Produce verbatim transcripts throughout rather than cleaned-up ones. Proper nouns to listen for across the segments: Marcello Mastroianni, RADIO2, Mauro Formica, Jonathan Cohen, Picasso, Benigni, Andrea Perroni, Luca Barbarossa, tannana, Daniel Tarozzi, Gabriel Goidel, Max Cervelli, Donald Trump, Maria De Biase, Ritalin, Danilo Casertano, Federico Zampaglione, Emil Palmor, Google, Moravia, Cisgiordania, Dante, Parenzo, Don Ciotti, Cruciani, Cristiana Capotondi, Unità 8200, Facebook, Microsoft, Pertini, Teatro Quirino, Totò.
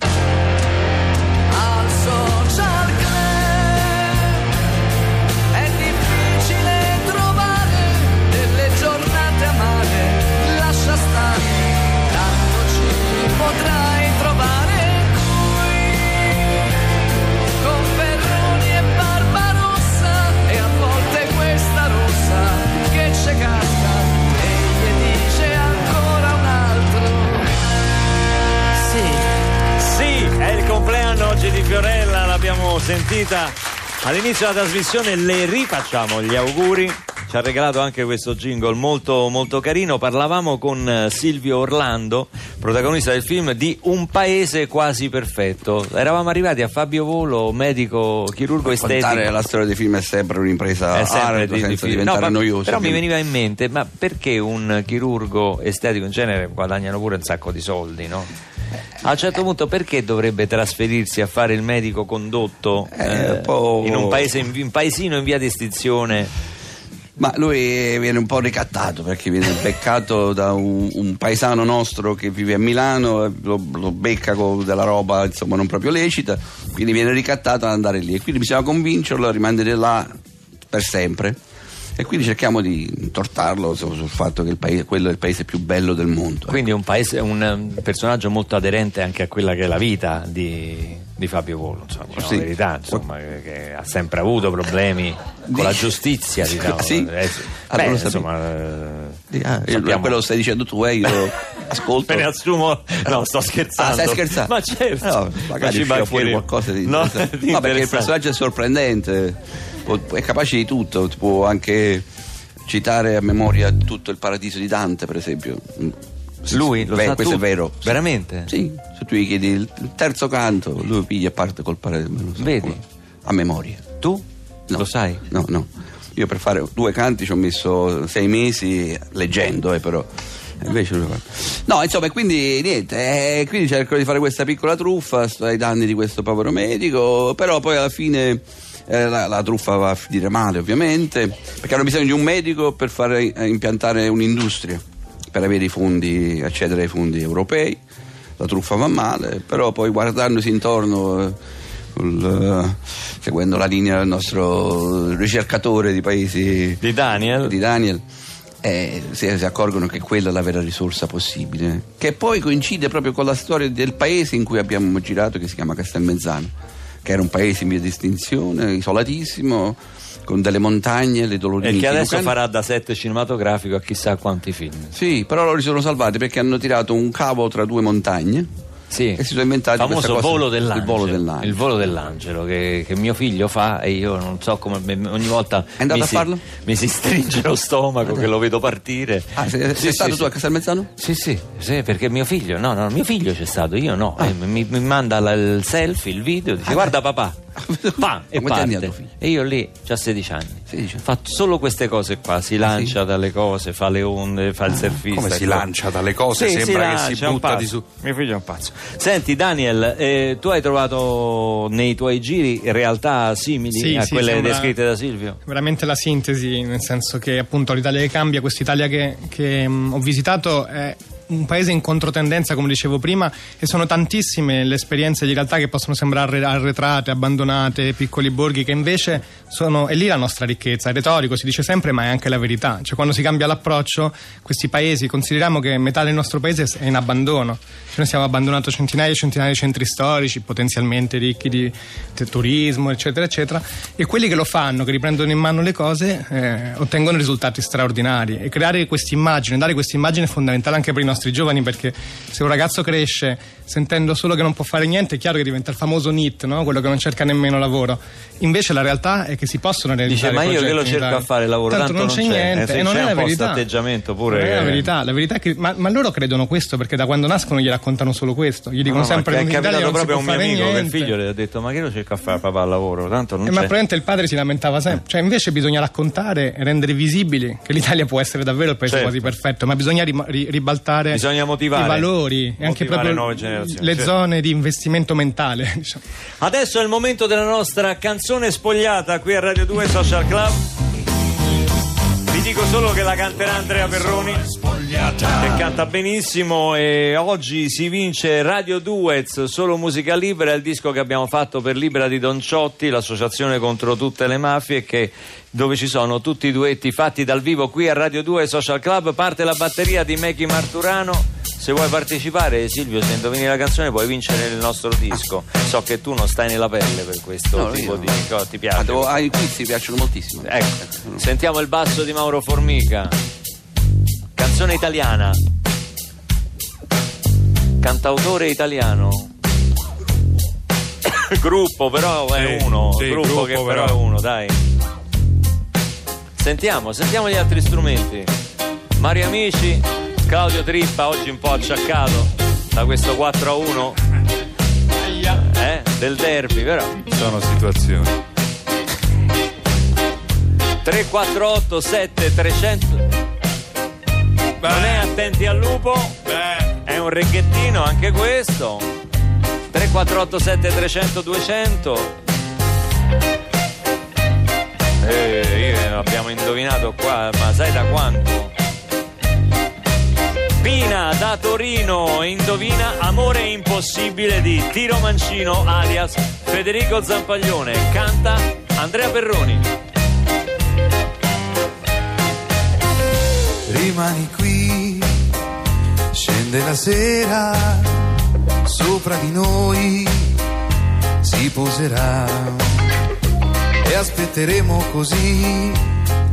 Al Social Club è difficile trovare delle giornate amare. Lascia stare, tanto ci potrai trovare. Di Fiorella, l'abbiamo sentita all'inizio della trasmissione, le rifacciamo gli auguri. Ci ha regalato anche questo jingle molto molto carino. Parlavamo con Silvio Orlando, protagonista del film di Un paese quasi perfetto. Eravamo arrivati a Fabio Volo, medico chirurgo per estetico. Contare la storia dei film è sempre un'impresa è sempre ardua, di, senza di diventare no, noioso. Però quindi mi veniva in mente, ma perché un chirurgo estetico in genere guadagnano pure un sacco di soldi, no? A un certo punto perché dovrebbe trasferirsi a fare il medico condotto eh, eh, in un paese, in un paesino in via di estinzione? Ma lui viene un po' ricattato, perché viene beccato da un, un paesano nostro che vive a Milano, lo, lo becca con della roba insomma non proprio lecita, quindi viene ricattato ad andare lì e quindi bisogna convincerlo a rimanere là per sempre. E quindi cerchiamo di intortarlo sul fatto che il paese, quello è il paese più bello del mondo. Quindi è un, paese, un personaggio molto aderente anche a quella che è la vita di, di Fabio Volo, insomma, sì. No, la verità, insomma, che ha sempre avuto problemi con la giustizia, diciamo. Sì. Eh, sì. Allora, beh, insomma, ah, quello stai dicendo tu, eh, io ascolto. Me ne assumo. No, sto scherzando. Ah, stai scherzando? Ma certo. No, magari ci va fuori qualcosa di no, interessante. Di no, perché il personaggio è sorprendente. È capace di tutto, può anche citare a memoria tutto il Paradiso di Dante, per esempio. Lui lo Beh, sa questo tu? È vero. Veramente? Sì, se tu gli chiedi il terzo canto, lui piglia parte col Paradiso. So, vedi? Come, a memoria. Tu? No. Lo sai? No, no. Io per fare due canti ci ho messo sei mesi leggendo, eh, però. Invece lui fa. No, insomma, quindi niente. Eh, quindi cerco di fare questa piccola truffa ai danni di questo povero medico, però poi alla fine. La, la truffa va a finire male, ovviamente, perché hanno bisogno di un medico per fare impiantare un'industria, per avere i fondi, accedere ai fondi europei. La truffa va male, però poi guardandosi intorno, il, seguendo la linea del nostro ricercatore di paesi di Daniel, di Daniel eh, si, si accorgono che quella è la vera risorsa possibile, che poi coincide proprio con la storia del paese in cui abbiamo girato, che si chiama Castelmezzano, che era un paese in via di estinzione, isolatissimo, con delle montagne, le Dolomiti. E che adesso Lucani. Farà da set cinematografico a chissà quanti film. Sì, però loro si sono salvati perché hanno tirato un cavo tra due montagne. Sì. E si sono inventati questa cosa, volo il volo dell'angelo. Il volo dell'angelo che, che mio figlio fa e io non so come ogni volta è andato mi, a si, farlo? Mi si stringe lo stomaco che lo vedo partire. Ah, sei, sei sì, stato sì, tu sì. a Castelmezzano? Sì, sì, sì, perché mio figlio, no, no, mio figlio c'è stato, io no. Ah. Mi, mi manda la, il selfie, il video, dice ah, guarda papà. Pa, e parte. E io lì c'ha sedici anni. sedici Fa solo queste cose qua, si lancia sì. dalle cose, fa le onde, fa il surfista. Come si lancia dalle cose, sì, sembra si che si butta di su. Mio figlio è un pazzo. Senti Daniel, eh, tu hai trovato nei tuoi giri realtà simili sì, a sì, quelle sembra, descritte da Silvio? Veramente la sintesi, nel senso che appunto l'Italia che cambia, quest'Italia che, che mh, ho visitato è un paese in controtendenza, come dicevo prima, e sono tantissime le esperienze di realtà che possono sembrare arretrate, abbandonate, piccoli borghi, che invece sono, è lì la nostra ricchezza. È retorico, si dice sempre, ma è anche la verità. Cioè quando si cambia l'approccio, questi paesi, consideriamo che metà del nostro paese è in abbandono. Noi siamo abbandonato centinaia e centinaia di centri storici potenzialmente ricchi di turismo, eccetera eccetera, e quelli che lo fanno, che riprendono in mano le cose, eh, ottengono risultati straordinari. E creare questa immagine, dare questa immagine è fondamentale anche per i nostri nostri giovani, perché se un ragazzo cresce sentendo solo che non può fare niente, è chiaro che diventa il famoso NEET, no? Quello che non cerca nemmeno lavoro. Invece la realtà è che si possono realizzare dice ma io che lo cerco a fare lavoro tanto, tanto non c'è, c'è niente c'è, e non, c'è è un po' atteggiamento pure non è la verità la verità è che ma, ma loro credono questo perché da quando nascono gli raccontano solo questo, gli dicono no, sempre che in Italia non si può fare niente. È capitato proprio a un mio amico che il figlio le ha detto ma che lo cerca a fare papà al lavoro tanto non eh, c'è. Ma probabilmente il padre si lamentava sempre, cioè invece bisogna raccontare e rendere visibili che l'Italia può essere davvero il paese certo. quasi perfetto, ma bisogna rim- ribaltare motivare, bisogna motivare i valori, motivare anche proprio nuove generazioni, le certo. zone di investimento mentale, diciamo. Adesso è il momento della nostra canzone spogliata qui a Radio due Social Club. Vi dico solo che la canterà Andrea Perroni, che canta benissimo, e oggi si vince Radio Duets, solo musica libera, il disco che abbiamo fatto per Libera di Don Ciotti, l'associazione contro tutte le mafie, che dove ci sono tutti i duetti fatti dal vivo qui a Radio due Social Club. Parte la batteria di Maky Marturano. Se vuoi partecipare, Silvio, se indovini la canzone puoi vincere il nostro disco. So che tu non stai nella pelle per questo no, tipo io. di cosa ti piace. Ah, i quiz ti piacciono moltissimo. Ecco, sentiamo il basso di Mauro Formica. Canzone italiana. Cantautore italiano. Gruppo però è sì, uno, sì, gruppo, gruppo che però, però è uno, dai. Sentiamo, sentiamo gli altri strumenti. Mario Amici. Claudio Trippa oggi un po' acciaccato da questo quattro a uno eh, del derby, però sono situazioni. Tre quattro otto sette trecento non è attenti al lupo, beh, è un reggettino anche questo. Tre quattro otto sette trecento duecento eh, io l'abbiamo indovinato qua, ma sai da quanto? Pina da Torino indovina Amore impossibile di Tiromancino alias Federico Zampaglione, canta Andrea Perroni. Rimani qui, scende la sera, sopra di noi si poserà e aspetteremo così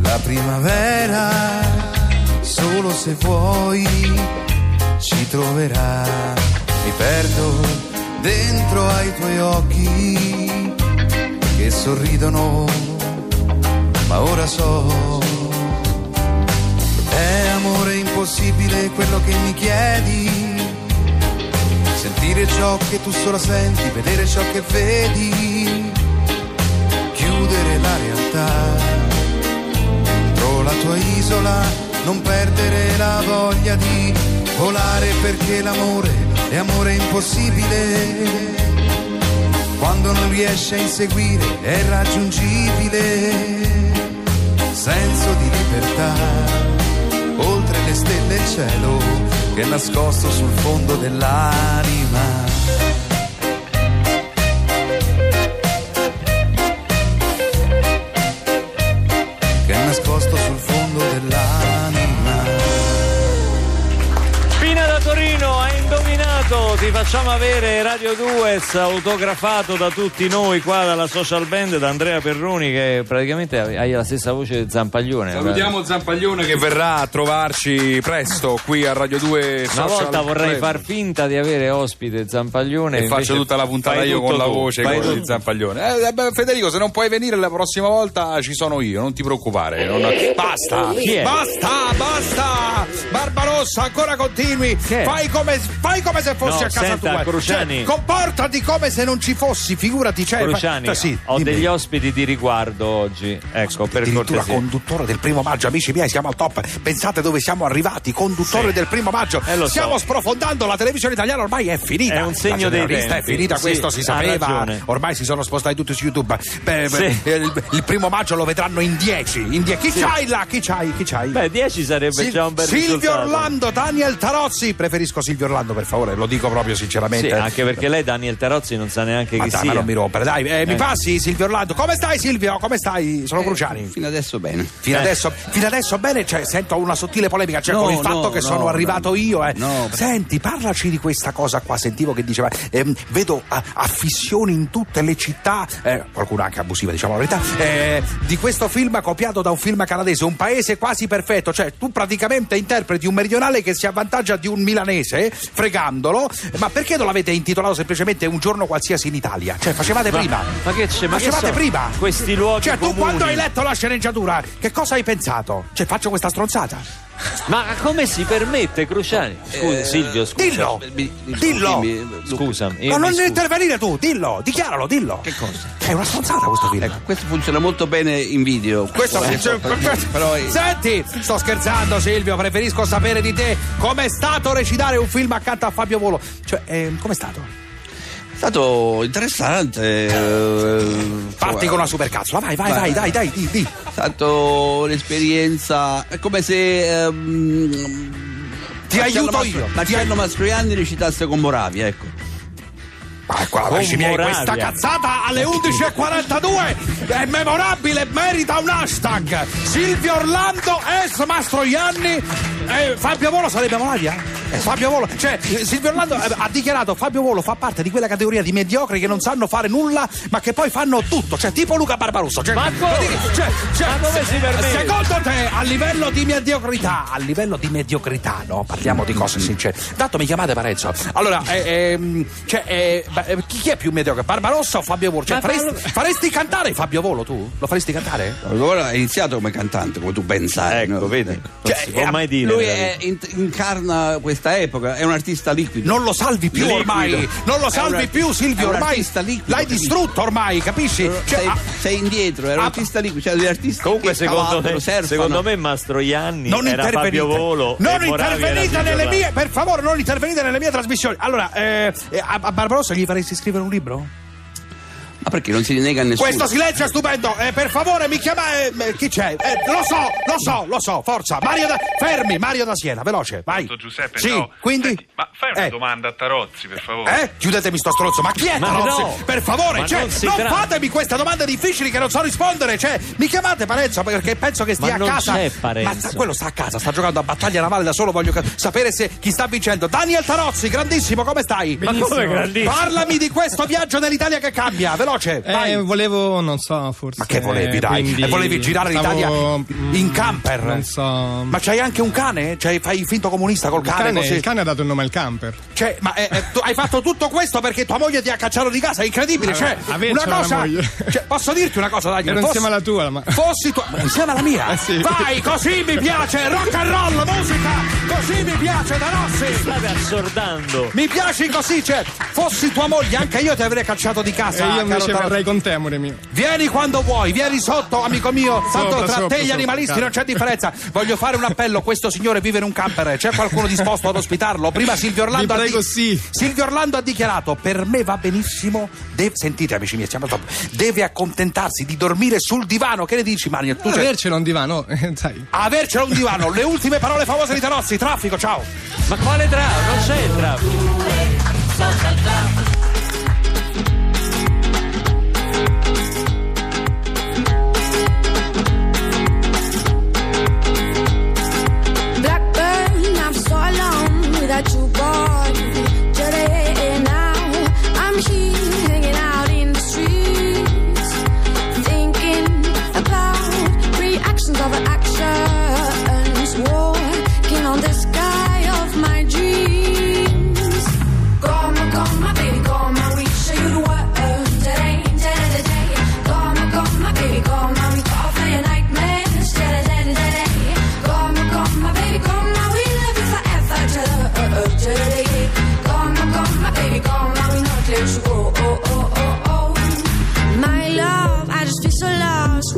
la primavera. Solo se vuoi ci troverà. Mi perdo dentro ai tuoi occhi che sorridono, ma ora so. È amore impossibile quello che mi chiedi, sentire ciò che tu solo senti, vedere ciò che vedi, chiudere la realtà dentro la tua isola. Non perdere la voglia di volare, perché l'amore è amore impossibile. Quando non riesci a inseguire è irraggiungibile. Senso di libertà, oltre le stelle e il cielo, che è nascosto sul fondo dell'anima. Che è nascosto sul fondo dell'anima. Torino ha indovinato, ti facciamo avere Radio due autografato da tutti noi qua dalla Social Band, da Andrea Perroni, che praticamente ha la stessa voce di Zampaglione. Salutiamo Zampaglione che verrà a trovarci presto qui a Radio due Social. Una volta vorrei far finta di avere ospite Zampaglione e faccio tutta la puntata io con la voce di Zampaglione. Eh, beh, Federico, se non puoi venire la prossima volta ci sono io, non ti preoccupare. Non... Basta, basta, basta, Barbarossa, ancora continui. Fai come, fai come se fossi no, a casa senta, tua Cruciani, cioè, comportati come se non ci fossi, figurati, cioè, Cruciani, fa... sì, ho degli me. ospiti di riguardo oggi, ecco, per addirittura cortesia. Conduttore del primo maggio, amici miei, siamo al top, pensate dove siamo arrivati, conduttore sì. del primo maggio, eh, stiamo so. sprofondando, la televisione italiana ormai è finita, è un segno dei tempi, è finita, sì, questo si sapeva, ragione. Ormai si sono spostati tutti su YouTube. Beh, sì. beh, il, il primo maggio lo vedranno in dieci, in dieci. Chi sì. c'hai là, chi c'hai, chi c'hai? Beh, dieci sarebbe Sil- già un bel risultato. Silvio Orlando, Daniel Tarozzi. Preferisco Silvio Orlando, per favore, lo dico proprio sinceramente. Sì, anche perché lei Daniel Tarozzi non sa neanche ma chi dà, sia. Ma non mi rompere, dai, eh, eh. mi passi Silvio Orlando. Come stai Silvio? Come stai? Sono eh, Cruciani. Fino adesso bene. Fino eh. adesso fino adesso bene, cioè, sento una sottile polemica, cioè no, con il fatto no, che no, sono no, arrivato no, io. Eh. No, Senti, parlaci di questa cosa qua, sentivo che diceva, ehm, vedo affissioni in tutte le città, eh, qualcuno anche abusiva, diciamo la verità, eh, di questo film copiato da un film canadese, Un paese quasi perfetto, cioè tu praticamente interpreti un meridionale che si avvantaggia di un milanese fregandolo. Ma perché non l'avete intitolato semplicemente Un giorno qualsiasi in Italia? Cioè facevate ma, prima ma che c'è ma facevate che so, prima questi luoghi cioè comuni. Tu quando hai letto la sceneggiatura che cosa hai pensato? Cioè faccio questa stronzata? Ma come si permette, Cruciani? Scusa, eh, Silvio, scusa. Dillo, mi, mi, dillo. Mi, scusami. Ma non intervenire tu, dillo, dichiaralo, dillo. Che cosa? È una stronzata questo video. Ecco, questo funziona molto bene in video. Questo eh, funziona. Questo, però è... Senti, sto scherzando, Silvio. Preferisco sapere di te com'è stato recitare un film accanto a Fabio Volo. Cioè, eh, com'è stato? È stato interessante. Parti con una supercazzola, vai, vai, vai, dai, dai, di, di. È stato un'esperienza. È come se um, ti aiuto io. Marcello Mastroianni recitasse con Moravia, ecco. Ma qua, amici miei, questa cazzata alle undici e quarantadue è memorabile, merita un hashtag. Silvio Orlando es Mastroianni. Eh, Fabio Volo sarebbe Moravia? Fabio Volo, cioè Silvio Orlando ha dichiarato Fabio Volo fa parte di quella categoria di mediocri che non sanno fare nulla ma che poi fanno tutto, cioè tipo Luca Barbarossa, cioè, ma, come? Cioè, cioè, ma come si permette? Secondo te a livello di mediocrità, a livello di mediocrità, no? Parliamo di cose sincere. Tanto mi chiamate Parenzo. Allora, eh, eh, cioè, eh, chi è più mediocre? Barbarossa o Fabio Volo? Cioè, faresti, faresti cantare Fabio Volo tu? Lo faresti cantare? Fabio Volo è iniziato come cantante, come tu pensai. Ecco, no? Vedi? Cioè, non si può mai dire. Lui è, in, incarna questo. Epoca è un artista liquido, non lo salvi più liquido. Ormai non lo salvi più, Silvio, ormai l'hai distrutto, ormai, capisci? Cioè, sei, a... sei indietro, era un artista liquido, cioè gli artisti comunque secondo me, secondo me Mastroianni non era Fabio Volo, non intervenite nelle mie, per favore, non intervenite nelle mie trasmissioni. Allora, eh, a Barbarossa gli faresti scrivere un libro? Ma perché non si rinnega a nessuno? Questo silenzio è stupendo, eh, per favore mi chiama, eh, chi c'è? Eh, lo so, lo so, lo so, forza, Mario da... fermi, Mario da Siena, veloce, vai. Giuseppe, sì, no. Quindi? Senti, ma fai una eh. domanda a Tarozzi, per favore. Eh? Chiudetemi sto stronzo, ma chi è ma Tarozzi? No. Per favore, ma cioè, non, non fatemi queste domande difficili che non so rispondere, cioè, mi chiamate Parenzo perché penso che stia ma a casa. C'è ma sta, quello sta a casa, sta giocando a battaglia navale da solo, voglio sapere se chi sta vincendo. Daniel Tarozzi, grandissimo, come stai? Benissimo. Ma come grandissimo? Parlami di questo viaggio nell'Italia che cambia, veloce. Eh, volevo, non so, forse. Ma che volevi, dai? E volevi girare stavo... l'Italia in camper? Non so. Ma c'hai anche un cane? Cioè, fai finto comunista col cane? cane così. Il cane ha dato il nome al camper. Cioè, ma eh, eh, tu hai fatto tutto questo perché tua moglie ti ha cacciato di casa? È incredibile. Cioè, una cosa. Cioè, posso dirti una cosa, dai? Ero fossi, insieme alla tua, ma... fossi tua. Ma insieme alla mia? Eh sì. Vai, così mi piace. Rock and roll, musica. Così mi piace, Tarozzi. State assordando. Mi piaci così, cioè, fossi tua moglie, anche io ti avrei cacciato di casa. E io invece verrei con te, amore mio. Vieni quando vuoi, vieni sotto, amico mio. Tanto sopra, tra sopra, te e gli animalisti sopra. Non c'è differenza. Voglio fare un appello, questo signore vive in un camper, c'è qualcuno disposto ad ospitarlo? Prima Silvio Orlando, prego, ha di... sì. Silvio Orlando ha dichiarato: per me va benissimo. De... Sentite, amici miei, siamo top. Deve accontentarsi di dormire sul divano. Che ne dici, Mario? Tu avercelo un divano, sai. Avercelo un divano, le ultime parole famose di Tarozzi. Traffico, ciao. Ma quale traffico? Non c'è il traffico.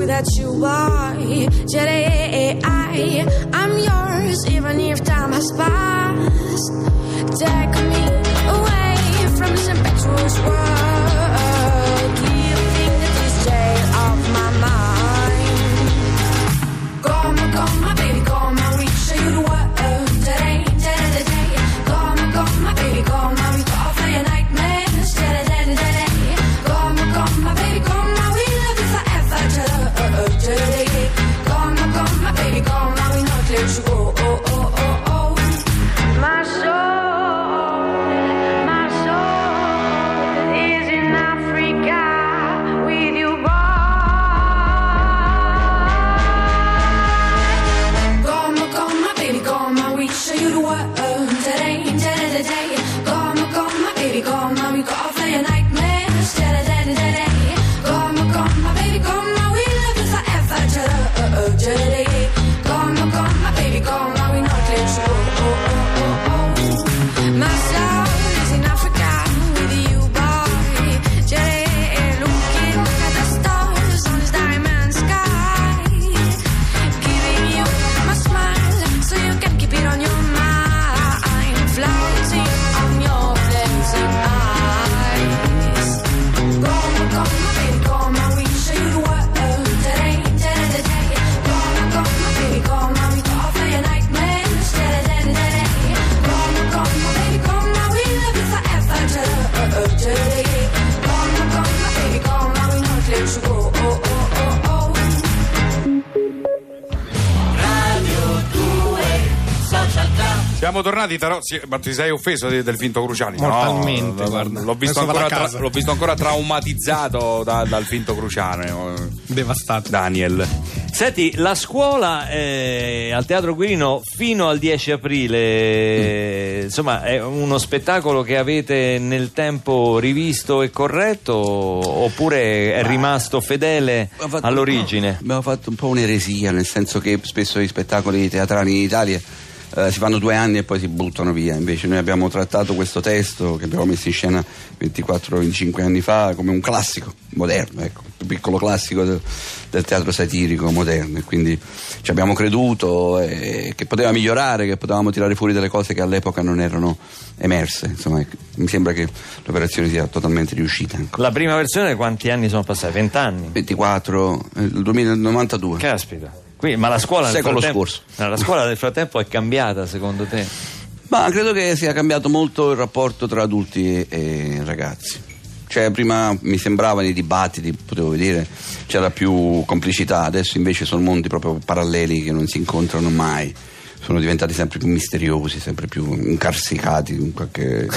That you are today, I, I'm yours, even if time has passed. Take me away from this impetuous world. Giving this day of my mind. Come, come, my baby, come, I will show you the world today, today, today. Come, come, my baby, come, I will call for your nightmares today, today, today. Come, come, my baby, come, I will love you forever. Today, come, come, my baby, come, I will not let you go, oh, oh, oh, oh. My soul, my soul. Siamo tornati, Tarozzi, ma ti sei offeso del finto Cruciani? Mortalmente, no, guarda. L'ho visto, ancora tra, l'ho visto ancora traumatizzato da, dal finto Cruciano. Devastato. Daniel. Senti, la scuola eh, al Teatro Quirino fino al dieci aprile, mm. insomma, è uno spettacolo che avete nel tempo rivisto e corretto oppure è rimasto fedele fatto, all'origine? Abbiamo fatto un po' un'eresia, nel senso che spesso gli spettacoli teatrali in Italia Uh, si fanno due anni e poi si buttano via. Invece noi abbiamo trattato questo testo che abbiamo messo in scena ventiquattro venticinque anni fa come un classico moderno, ecco, un piccolo classico del, del teatro satirico moderno, e quindi ci abbiamo creduto eh, che poteva migliorare, che potevamo tirare fuori delle cose che all'epoca non erano emerse, insomma, ecco. Mi sembra che l'operazione sia totalmente riuscita anche. La prima versione quanti anni sono passati? venti anni? ventiquattro, il duemilanovantadue. Caspita. Qui, ma la scuola nel secolo scorso. La scuola nel frattempo è cambiata, secondo te? Ma credo che sia cambiato molto il rapporto tra adulti e ragazzi. Cioè, prima mi sembrava nei dibattiti, potevo vedere, c'era più complicità, adesso invece sono mondi proprio paralleli che non si incontrano mai. Sono diventati sempre più misteriosi, sempre più incarsicati. In qualche...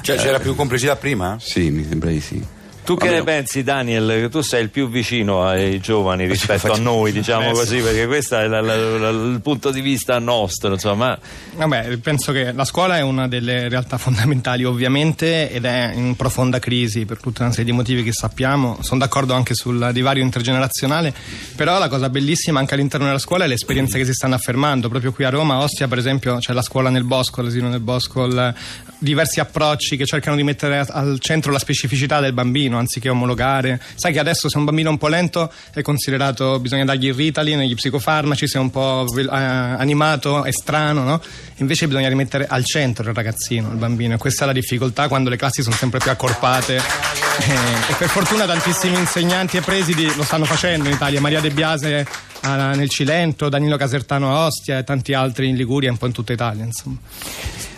cioè, c'era più complicità prima? Sì, mi sembra di sì. Tu che ne pensi, Daniel, che tu sei il più vicino ai giovani rispetto a noi, diciamo così, perché questo è la, la, la, il punto di vista nostro, insomma. Vabbè, penso che la scuola è una delle realtà fondamentali, ovviamente, ed è in profonda crisi per tutta una serie di motivi che sappiamo. Sono d'accordo anche sul divario intergenerazionale, però la cosa bellissima anche all'interno della scuola è le esperienze che si stanno affermando. Proprio qui a Roma, a Ostia, per esempio, c'è la scuola nel Bosco, l'asilo nel Bosco, il, diversi approcci che cercano di mettere al centro la specificità del bambino, anziché omologare. Sai che adesso se un bambino è un po' lento è considerato, bisogna dargli il Ritalin, gli psicofarmaci, se è un po' eh, animato è strano, no? Invece bisogna rimettere al centro il ragazzino, il bambino, e questa è la difficoltà quando le classi sono sempre più accorpate, eh, e per fortuna tantissimi insegnanti e presidi lo stanno facendo in Italia. Maria De Biase a, nel Cilento, Danilo Casertano a Ostia e tanti altri in Liguria, un po' in tutta Italia, insomma.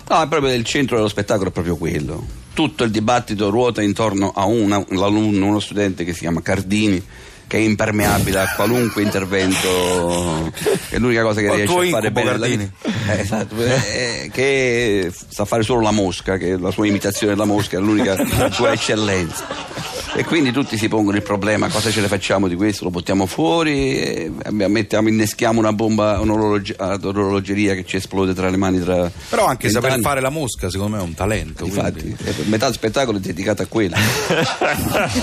No, è proprio il centro dello spettacolo, è proprio quello. Tutto il dibattito ruota intorno a una, un alunno, uno studente che si chiama Cardini, che è impermeabile a qualunque intervento, che è l'unica cosa che riesce a fare bene la... eh, esatto, eh, che sa fare solo la mosca, che la sua imitazione della mosca è l'unica sua eccellenza, e quindi tutti si pongono il problema: cosa ce ne facciamo di questo? Lo buttiamo fuori, eh, mettiamo, inneschiamo una bomba, un'orologeria che ci esplode tra le mani tra... Però anche saper anni. Fare la mosca secondo me è un talento, infatti, quindi... metà del spettacolo è dedicato a quello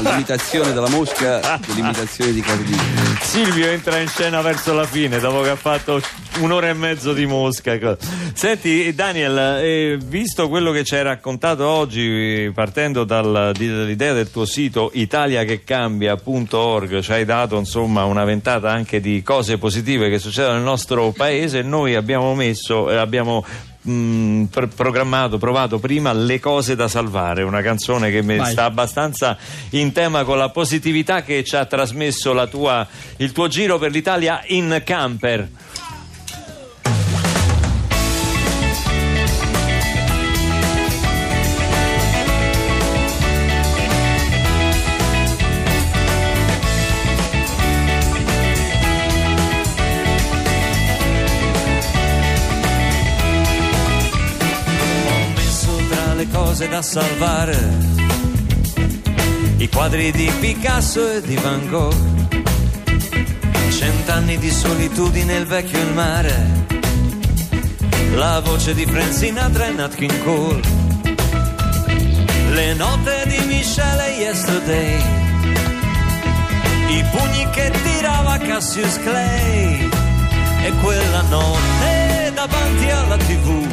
all'imitazione della mosca, all'imitazione di Cardini. Silvio entra in scena verso la fine dopo che ha fatto un'ora e mezzo di mosca. Senti Daniel, eh, visto quello che ci hai raccontato oggi, partendo dal, dall'idea del tuo sito italiachecambia punto org, ci hai dato insomma una ventata anche di cose positive che succedono nel nostro paese. Noi abbiamo messo eh, abbiamo Mm, pr- programmato, provato prima le cose da salvare, una canzone che mi sta abbastanza in tema con la positività che ci ha trasmesso la tua, il tuo giro per l'Italia in camper. Da salvare i quadri di Picasso e di Van Gogh, cent'anni di solitudine, il vecchio e il mare, la voce di Frank Sinatra e Nat King Cole, le note di Michele Yesterday, i pugni che tirava Cassius Clay, e quella notte davanti alla tivù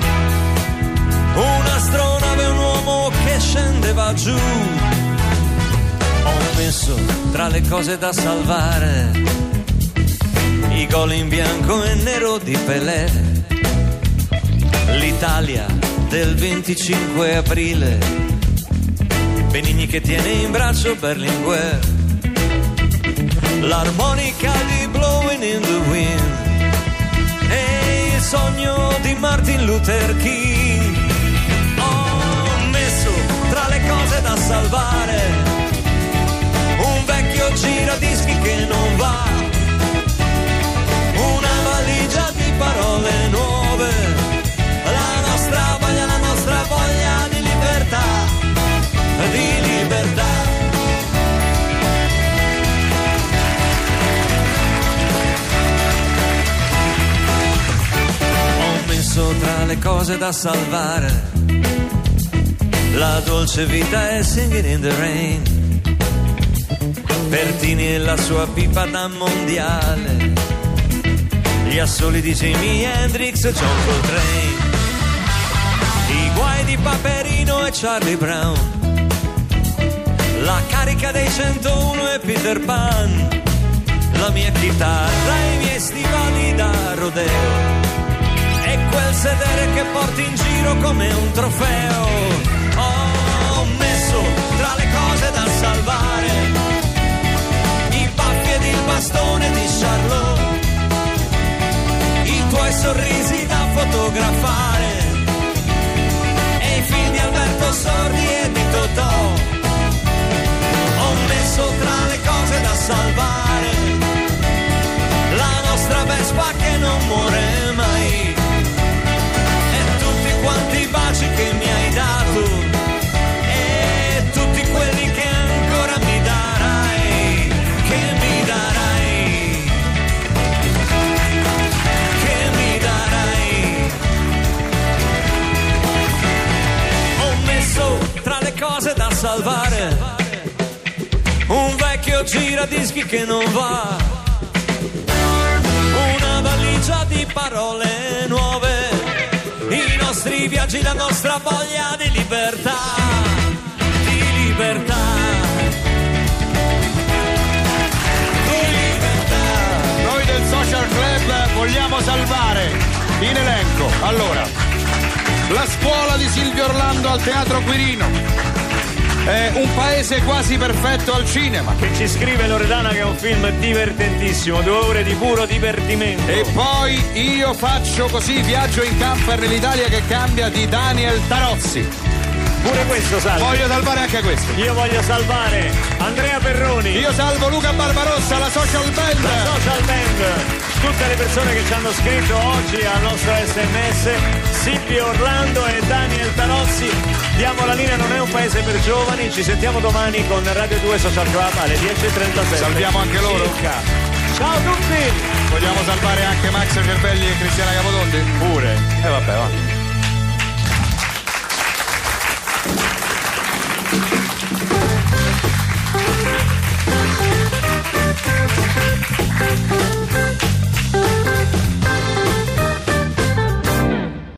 un'astronave, un uomo che scendeva giù. Ho messo tra le cose da salvare i gol in bianco e nero di Pelé, l'Italia del venticinque aprile, Benigni che tiene in braccio Berlinguer, l'armonica di Blowing in the Wind e il sogno di Martin Luther King. Tra le cose le cose da salvare. La dolce vita è Singing in the Rain, Pertini e la sua pipa da mondiale, gli assoli di Jimi Hendrix e John Coltrane, i guai di Paperino e Charlie Brown, la carica dei centouno e Peter Pan, la mia chitarra, i miei stivali da rodeo e quel sedere che porti in giro come un trofeo. Ho messo tra le cose da salvare i baffi ed il bastone di Charlotte, i tuoi sorrisi da fotografare e i film di Alberto Sordi e di Totò. Ho messo tra le cose da salvare la Vespa che non muore mai e tutti quanti i baci che mi hai dato e tutti quelli che ancora mi darai, che mi darai, che mi darai. Ho messo tra le cose da salvare un vecchio giradischi che non va, di parole nuove, i nostri viaggi, la nostra voglia di libertà, di libertà, di libertà. Noi del Social Club vogliamo salvare in elenco, allora, la scuola di Silvio Orlando al Teatro Quirino, Eh, un paese quasi perfetto al cinema, che ci scrive Loredana che è un film divertentissimo, due ore di puro divertimento. E poi Io faccio così, viaggio in camper nell'Italia che cambia di Daniel Tarozzi. Pure questo salvo. Voglio salvare anche questo. Io voglio salvare Andrea Perroni. Io salvo Luca Barbarossa, la Social Band. La Social Band. Tutte le persone che ci hanno scritto oggi al nostro sms, Silvio Orlando e Daniel Tarozzi. Diamo la linea, non è un paese per giovani, ci sentiamo domani con Radio due Social Club alle dieci e trentasette. Salviamo anche loro. Circa. Ciao a tutti. Vogliamo salvare anche Max Cervelli e Cristiana Capotondi? Pure. E eh vabbè, va.